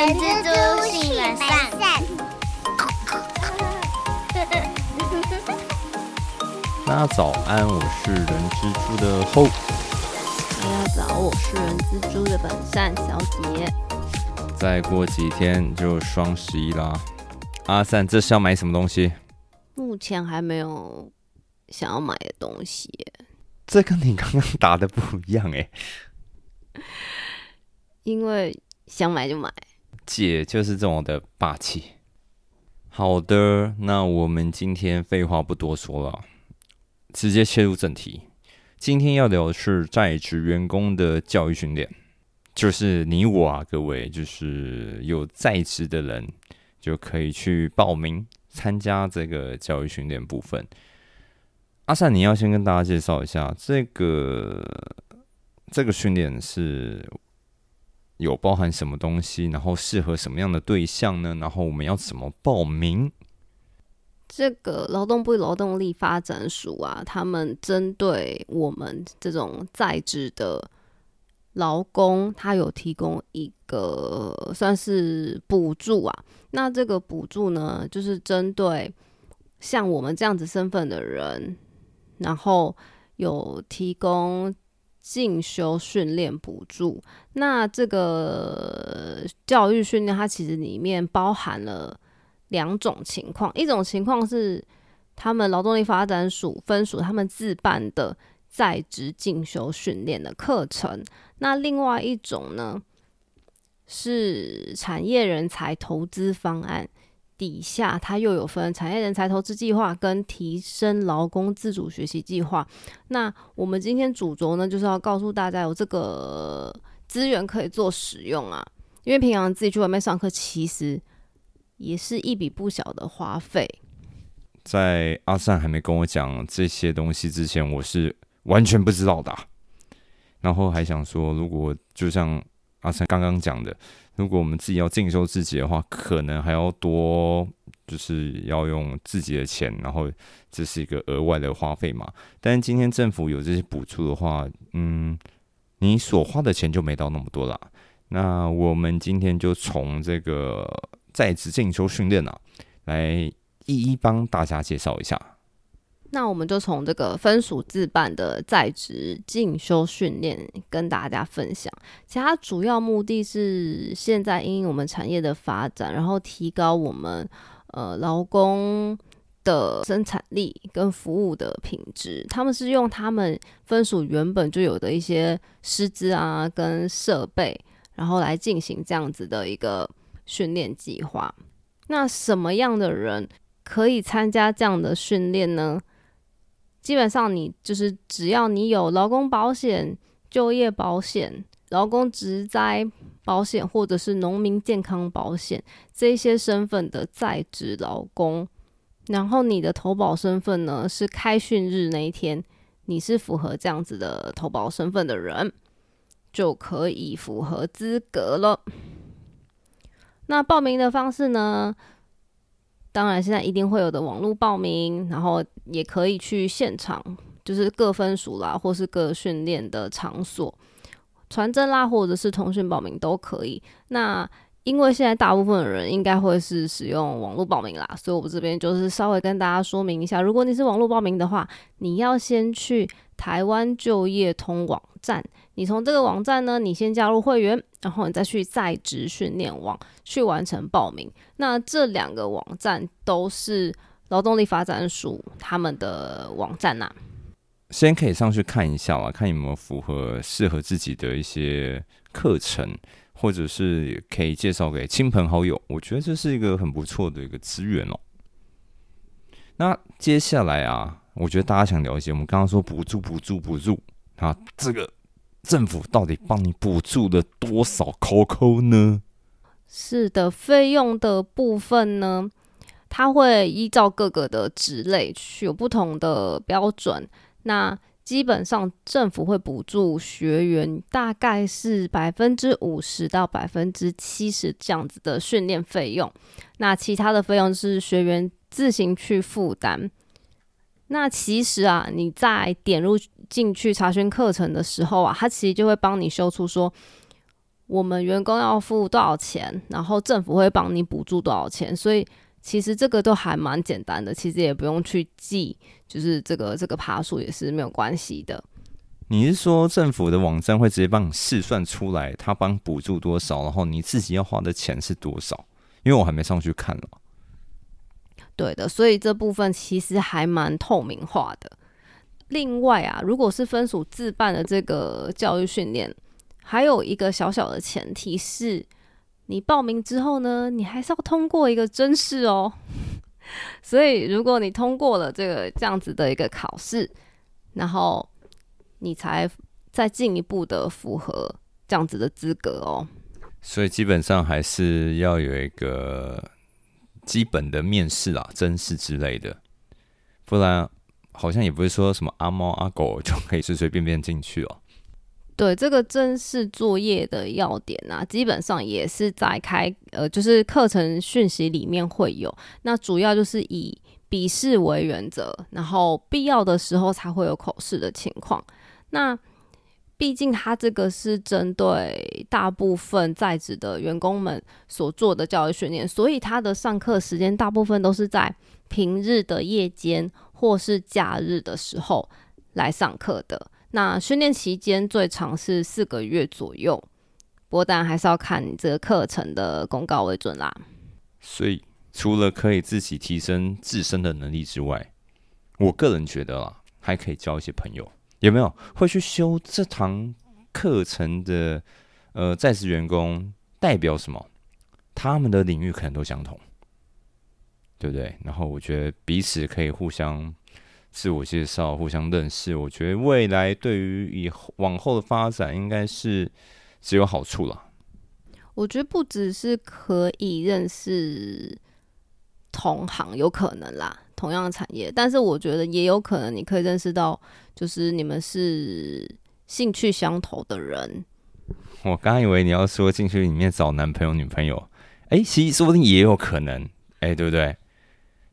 人蜘蛛性本善。大家早安，我是人蜘蛛的后。大家早，我是人蜘蛛的本善小姐。再过几天就双11啦，阿善，这是要买什么东西？目前还没有想要买的东西耶。这跟你刚刚打的不一样哎。因为想买就买，姐就是这种的霸气。好的，那我们今天废话不多说了，直接切入正题。今天要聊的是在职员工的教育训练，就是你我啊，各位就是有在职的人就可以去报名参加这个教育训练部分。阿善，你要先跟大家介绍一下这个训练是有包含什么东西，然后适合什么样的对象呢？然后我们要怎么报名？这个劳动部劳动力发展署啊，他们针对我们这种在职的劳工，他有提供一个算是补助啊。那这个补助呢，就是针对像我们这样子身份的人，然后有提供进修训练补助。那这个教育训练它其实里面包含了两种情况，一种情况是他们劳动力发展署分署他们自办的在职进修训练的课程，那另外一种呢是产业人才投资方案底下，它又有分产业人才投资计划跟提升劳工自主学习计划。那我们今天主轴呢，就是要告诉大家有这个资源可以做使用啊，因为平常自己去外面上课，其实也是一笔不小的花费。在阿善还没跟我讲这些东西之前，我是完全不知道的啊。然后还想说，如果就像阿善刚刚讲的，如果我们自己要进修自己的话，可能还要多，就是要用自己的钱，然后这是一个额外的花费嘛。但是今天政府有这些补助的话，你所花的钱就没到那么多啦。那我们今天就从这个在职进修训练啊，来一一帮大家介绍一下。那我们就从这个分署自办的在职进修训练跟大家分享。其实它主要目的是现在因应我们产业的发展，然后提高我们劳工的生产力跟服务的品质。他们是用他们分署原本就有的一些师资啊跟设备，然后来进行这样子的一个训练计划。那什么样的人可以参加这样的训练呢？基本上你就是只要你有劳工保险、就业保险、劳工职灾保险或者是农民健康保险这些身份的在职劳工，然后你的投保身份呢是开训日那一天你是符合这样子的投保身份的人，就可以符合资格了。那报名的方式呢，当然现在一定会有的网络报名，然后也可以去现场，就是各分署啦或是各训练的场所传真啦，或者是通讯报名都可以。那因为现在大部分的人应该会是使用网络报名啦，所以我这边就是稍微跟大家说明一下，如果你是网络报名的话，你要先去台湾就业通网站，你从这个网站呢，你先加入会员，然后你再去在职训练网去完成报名。那这两个网站都是劳动力发展署他们的网站啦，先可以上去看一下啦，看有没有符合适合自己的一些课程，或者是可以介绍给亲朋好友，我觉得这是一个很不错的一个资源哦。那接下来啊，我觉得大家想了解，我们刚刚说补助啊，这个政府到底帮你补助了多少扣呢？是的，费用的部分呢，它会依照各个的职类去有不同的标准。那基本上政府会补助学员大概是 50% 到 70% 这样子的训练费用，那其他的费用是学员自行去负担。那其实啊，你在点入进去查询课程的时候啊，它其实就会帮你修出说我们员工要付多少钱，然后政府会帮你补助多少钱，所以其实这个都还蛮简单的，其实也不用去记，就是这个趴数也是没有关系的。你是说政府的网站会直接帮你试算出来他帮补助多少，然后你自己要花的钱是多少？因为我还没上去看了。对的，所以这部分其实还蛮透明化的。另外啊，如果是分属自办的这个教育训练，还有一个小小的前提是，你报名之后呢，你还是要通过一个甄试哦。所以如果你通过了这样子的一个考试，然后你才再进一步的符合这样子的资格哦。所以基本上还是要有一个基本的面试啦、甄试之类的，不然好像也不是说什么阿猫阿狗就可以随随便便进去哦。对，这个甄试作业的要点啊，基本上也是在就是课程讯息里面会有，那主要就是以笔试为原则，然后必要的时候才会有口试的情况。那毕竟它这个是针对大部分在职的员工们所做的教育训练，所以它的上课时间大部分都是在平日的夜间或是假日的时候来上课的。那训练期间最长是4个月左右，不过当然还是要看你这个课程的公告为准啦。所以除了可以自己提升自身的能力之外，我个人觉得啦，还可以交一些朋友。有没有会去修这堂课程的在职员工代表什么？他们的领域可能都相同，对不对？然后我觉得彼此可以互相自我介绍、互相认识，我觉得未来对于以往后的发展应该是只有好处啦。我觉得不只是可以认识同行，有可能啦，同样的产业，但是我觉得也有可能你可以认识到，就是你们是兴趣相投的人。我刚以为你要说进去里面找男朋友女朋友，其实说不定也有可能，对不对？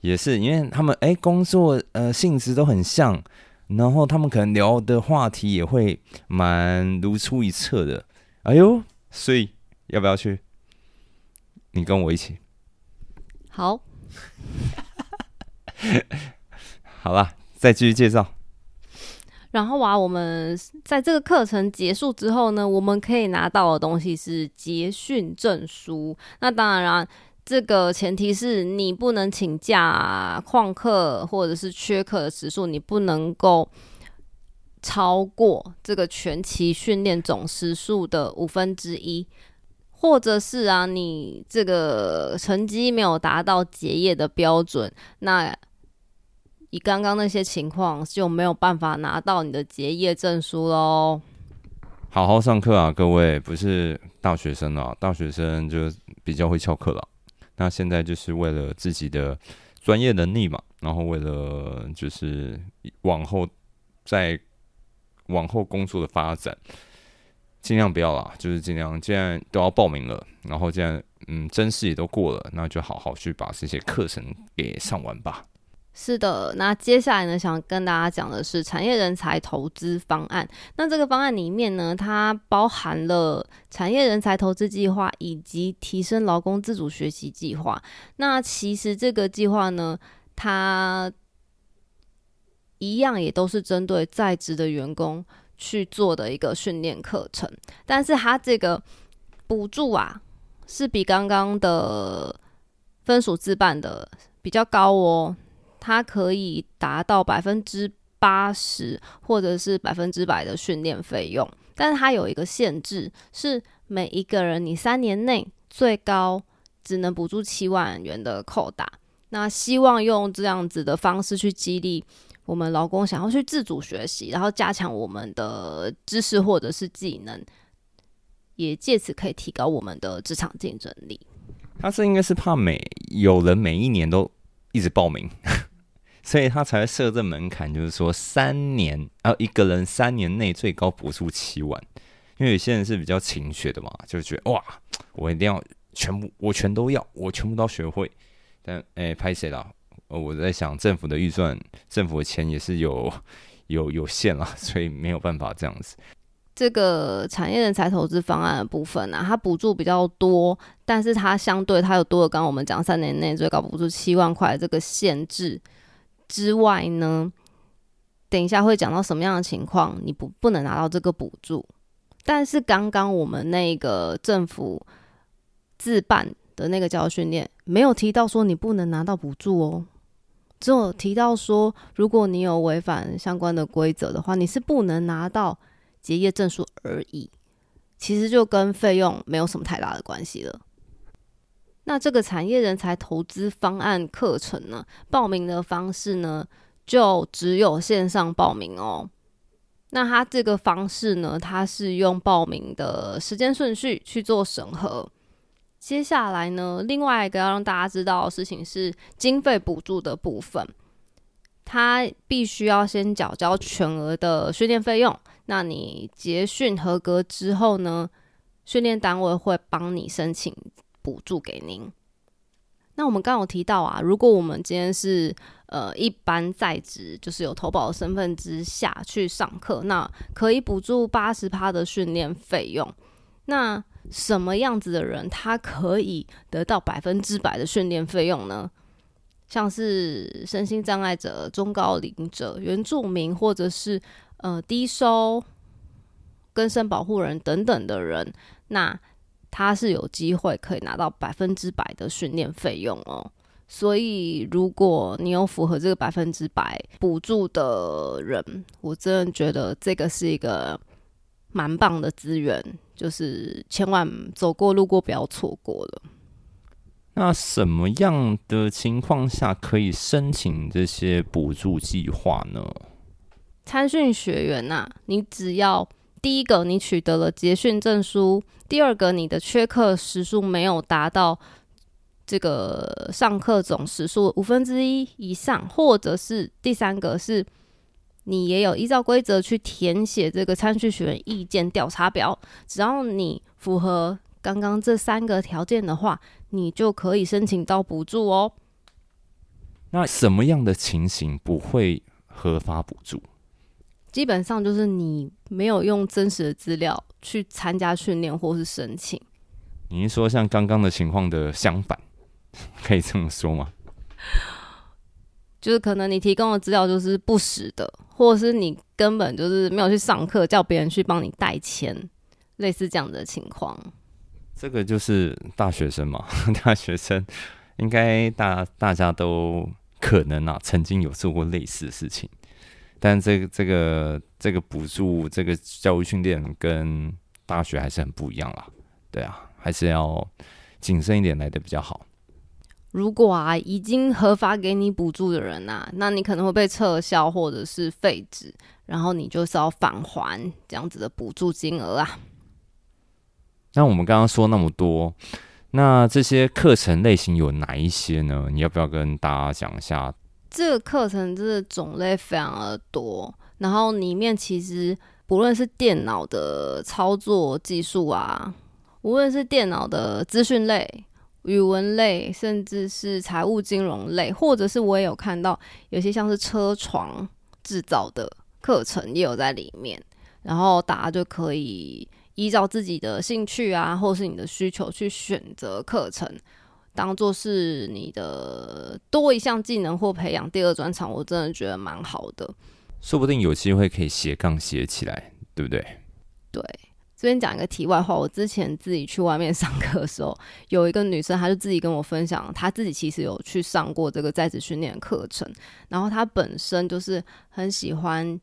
也是因为他们工作性质都很像，然后他们可能聊的话题也会蛮如出一辙的。哎呦，所以要不要去？你跟我一起。好。好啦，再继续介绍。然后啊，我们在这个课程结束之后呢，我们可以拿到的东西是结训证书。那当然啊，这个前提是你不能请假啊、旷课或者是缺课的时数，你不能够超过这个全期训练总时数的1/5，或者是啊，你这个成绩没有达到结业的标准，那以刚刚那些情况就没有办法拿到你的结业证书咯。好好上课啊，各位，不是大学生啊，大学生就比较会翘课了。那现在就是为了自己的专业能力嘛，然后为了就是往后工作的发展，尽量不要啦，就是尽量，既然都要报名了，然后既然甄试也都过了，那就好好去把这些课程给上完吧。是的，那接下来呢，想跟大家讲的是产业人才投资方案。那这个方案里面呢，它包含了产业人才投资计划以及提升劳工自主学习计划。那其实这个计划呢，它一样也都是针对在职的员工去做的一个训练课程，但是它这个补助啊，是比刚刚的分属自办的比较高哦。它可以达到80%或者是100%的训练费用，但是它有一个限制，是每一个人你3年内最高只能补助7万元的扣打。那希望用这样子的方式去激励我们劳工想要去自主学习，然后加强我们的知识或者是技能，也借此可以提高我们的职场竞争力。他是应该是怕有人每一年都一直报名所以他才会设这门槛，就是说3年一个人3年内最高补助7万。因为有些人是比较勤学的嘛，就觉得哇，我一定要我全部都要学会。但拍谁啦，我在想政府的预算，政府的钱也是有限啦，所以没有办法这样子。这个产业人才投资方案的部分啊，它补助比较多，但是它相对它有多了刚刚我们讲3年内最高补助7万块的这个限制之外呢，等一下会讲到什么样的情况你不能拿到这个补助。但是刚刚我们那个政府自办的那个教育训练没有提到说你不能拿到补助哦，只有提到说如果你有违反相关的规则的话，你是不能拿到结业证书而已，其实就跟费用没有什么太大的关系了。那这个产业人才投资方案课程呢，报名的方式呢就只有线上报名哦。那它这个方式呢，它是用报名的时间顺序去做审核。接下来呢，另外一个要让大家知道的事情是经费补助的部分，它必须要先缴交全额的训练费用，那你结训合格之后呢，训练单位会帮你申请补助给您。那我们刚刚有提到啊，如果我们今天是一般在职，就是有投保的身份之下去上课，那可以补助 80% 的训练费用。那什么样子的人他可以得到100%的训练费用呢？像是身心障碍者、中高龄者、原住民或者是低收、更生保护人等等的人，那他是有机会可以拿到100%的训练费用哦。所以如果你有符合这个100%补助的人，我真的觉得这个是一个蛮棒的资源，就是千万走过路过不要错过了。那什么样的情况下可以申请这些补助计划呢？参训学员啊，你只要第一个你取得了结训证书，第二个你的缺课时数没有达到这个上课总时数1/5以上，或者是第三个是你也有依照规则去填写这个参训学员意见调查表，只要你符合刚刚这3个条件的话，你就可以申请到补助哦。那什么样的情形不会核发补助？基本上就是你没有用真实的资料去参加训练或是申请。你是说像刚刚的情况的相反，可以这么说吗？就是可能你提供的资料就是不实的，或者是你根本就是没有去上课，叫别人去帮你代签，类似这样的情况。这个就是大学生嘛，大学生应该大家都可能啊，曾经有做过类似的事情。但这个补助，这个教育训练跟大学还是很不一样啦。对啊，还是要谨慎一点来的比较好。如果啊已经核发给你补助的人啊，那你可能会被撤销或者是废止，然后你就是要返还这样子的补助金额啊。那我们刚刚说那么多，那这些课程类型有哪一些呢？你要不要跟大家讲一下？这个课程真的种类非常的多，然后里面其实不论是电脑的操作技术啊，无论是电脑的资讯类、语文类，甚至是财务金融类，或者是我也有看到有些像是车床制造的课程也有在里面，然后大家就可以依照自己的兴趣啊，或是你的需求去选择课程，当做是你的多一项技能或培养第二专长，我真的觉得蛮好的。说不定有机会可以斜杠斜起来，对不对？对，这边讲一个题外话，我之前自己去外面上课的时候，有一个女生她就自己跟我分享，她自己其实有去上过这个在职训练课程，然后她本身就是很喜欢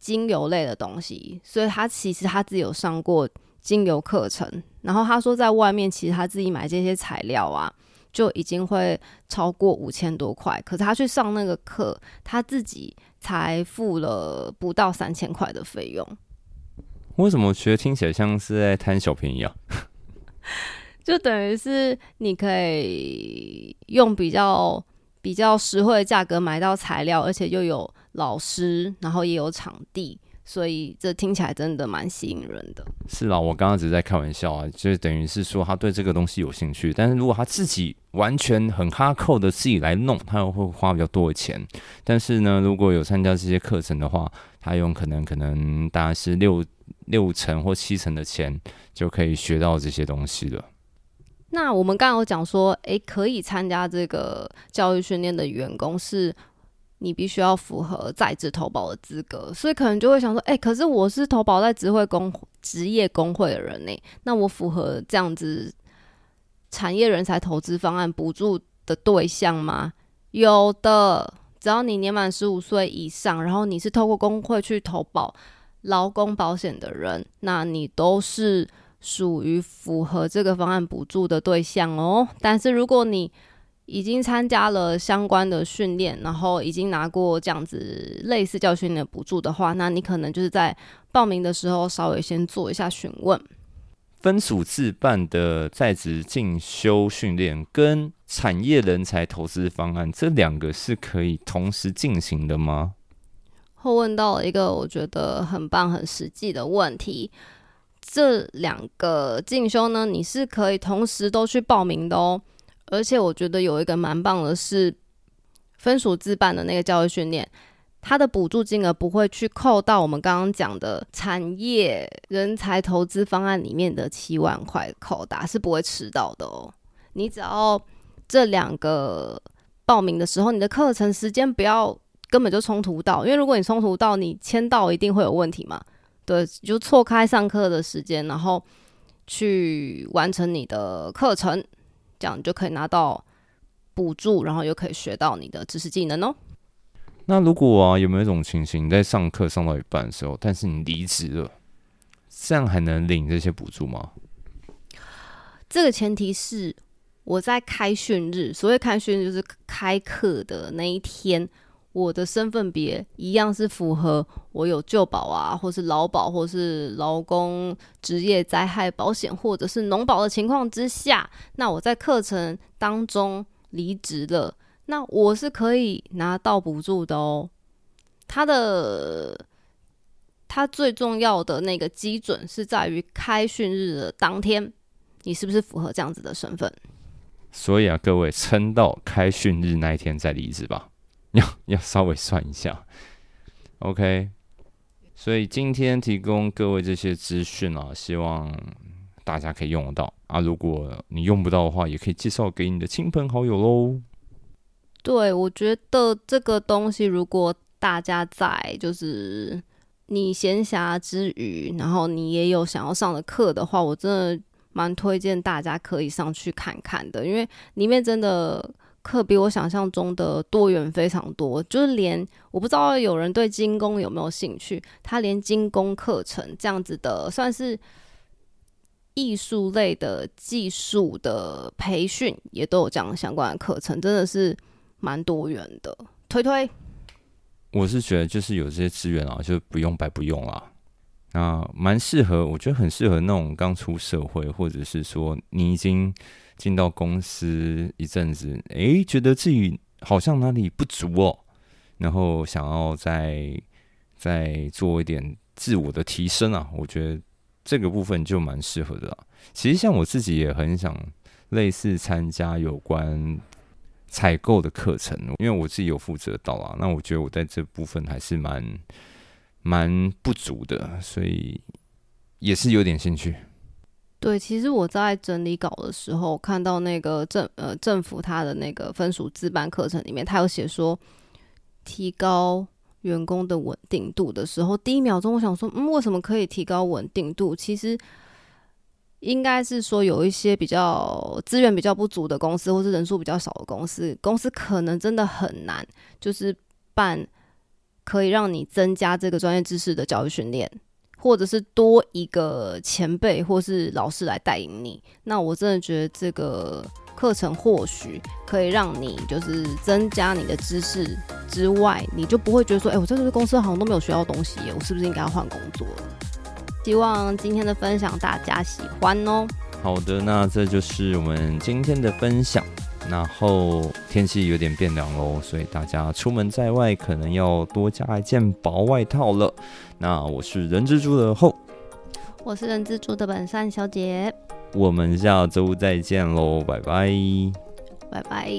精油类的东西，所以她其实她自己有上过精油课程，然后他说在外面其实他自己买这些材料啊就已经会超过5000多块，可是他去上那个课他自己才付了不到3000块的费用。为什么我觉得听起来像是在贪小便宜啊？就等于是你可以用比较实惠的价格买到材料，而且又有老师，然后也有场地，所以这听起来真的蛮吸引人的。是啦，我刚刚只是在开玩笑啊，就等于是说他对这个东西有兴趣，但是如果他自己完全很哈扣的自己来弄，他又会花比较多的钱。但是呢，如果有参加这些课程的话，他有可能大概是六60%或70%的钱就可以学到这些东西了。那我们刚刚有讲说，可以参加这个教育训练的员工是你必须要符合在职投保的资格，所以可能就会想说，可是我是投保在职业工会的人呢，那我符合这样子产业人才投资方案补助的对象吗？有的，只要你年满15岁以上，然后你是透过工会去投保劳工保险的人，那你都是属于符合这个方案补助的对象哦。但是如果你已经参加了相关的训练，然后已经拿过这样子类似教育训练的补助的话，那你可能就是在报名的时候稍微先做一下询问。分属自办的在职进修训练跟产业人才投资方案，这两个是可以同时进行的吗？后问到了一个我觉得很棒很实际的问题。这两个进修呢，你是可以同时都去报名的哦。而且我觉得有一个蛮棒的是，分属自办的那个教育训练，它的补助金额不会去扣到我们刚刚讲的产业人才投资方案里面的7万块扣打，是不会吃到的哦。你只要这两个报名的时候，你的课程时间不要根本就冲突到，因为如果你冲突到，你签到一定会有问题嘛。对，就错开上课的时间，然后去完成你的课程，这样你就可以拿到补助，然后又可以学到你的知识技能哦。那如果啊，有没有一种情形，你在上课上到一半的时候，但是你离职了，这样还能领这些补助吗？这个前提是我在开训日，所谓开训日就是开课的那一天，我的身份别一样是符合我有就保啊，或是劳保，或是劳工职业灾害保险，或者是农保的情况之下，那我在课程当中离职了，那我是可以拿到补助的哦。它最重要的那个基准是在于开训日的当天，你是不是符合这样子的身份？所以啊，各位撑到开训日那一天再离职吧。要稍微算一下 ，OK。所以今天提供各位这些资讯啊，希望大家可以用得到啊。如果你用不到的话，也可以介绍给你的亲朋好友喽。对，我觉得这个东西，如果大家在就是你闲暇之余，然后你也有想要上的课的话，我真的蛮推荐大家可以上去看看的，因为里面真的课比我想象中的多元非常多，就是连我不知道有人对精工有没有兴趣，他连精工课程这样子的算是艺术类的技术的培训也都有这样相关的课程，真的是蛮多元的，推推。我是觉得就是有这些资源啊，就不用白不用啦，那蛮适合，我觉得很适合那种刚出社会，或者是说你已经进到公司一阵子，觉得自己好像哪里不足哦，然后想要再做一点自我的提升啊，我觉得这个部分就蛮适合的啦。其实像我自己也很想类似参加有关采购的课程，因为我自己有负责到啦，那我觉得我在这部分还是蛮不足的，所以也是有点兴趣。对，其实我在整理稿的时候看到那个政府他的那个分属自办课程里面，他有写说提高员工的稳定度的时候，第一秒钟我想说为什么可以提高稳定度，其实应该是说有一些比较资源比较不足的公司，或是人数比较少的公司可能真的很难就是办可以让你增加这个专业知识的教育训练，或者是多一个前辈或是老师来带领你，那我真的觉得这个课程或许可以让你就是增加你的知识之外，你就不会觉得说我在这个公司好像都没有学到东西耶，我是不是应该要换工作了？希望今天的分享大家喜欢哦。好的，那这就是我们今天的分享。然后天气有点变凉喽，所以大家出门在外可能要多加一件薄外套了。那我是人蜘蛛的后，我是人蜘蛛的本善小姐，我们下周再见喽，拜拜，拜拜。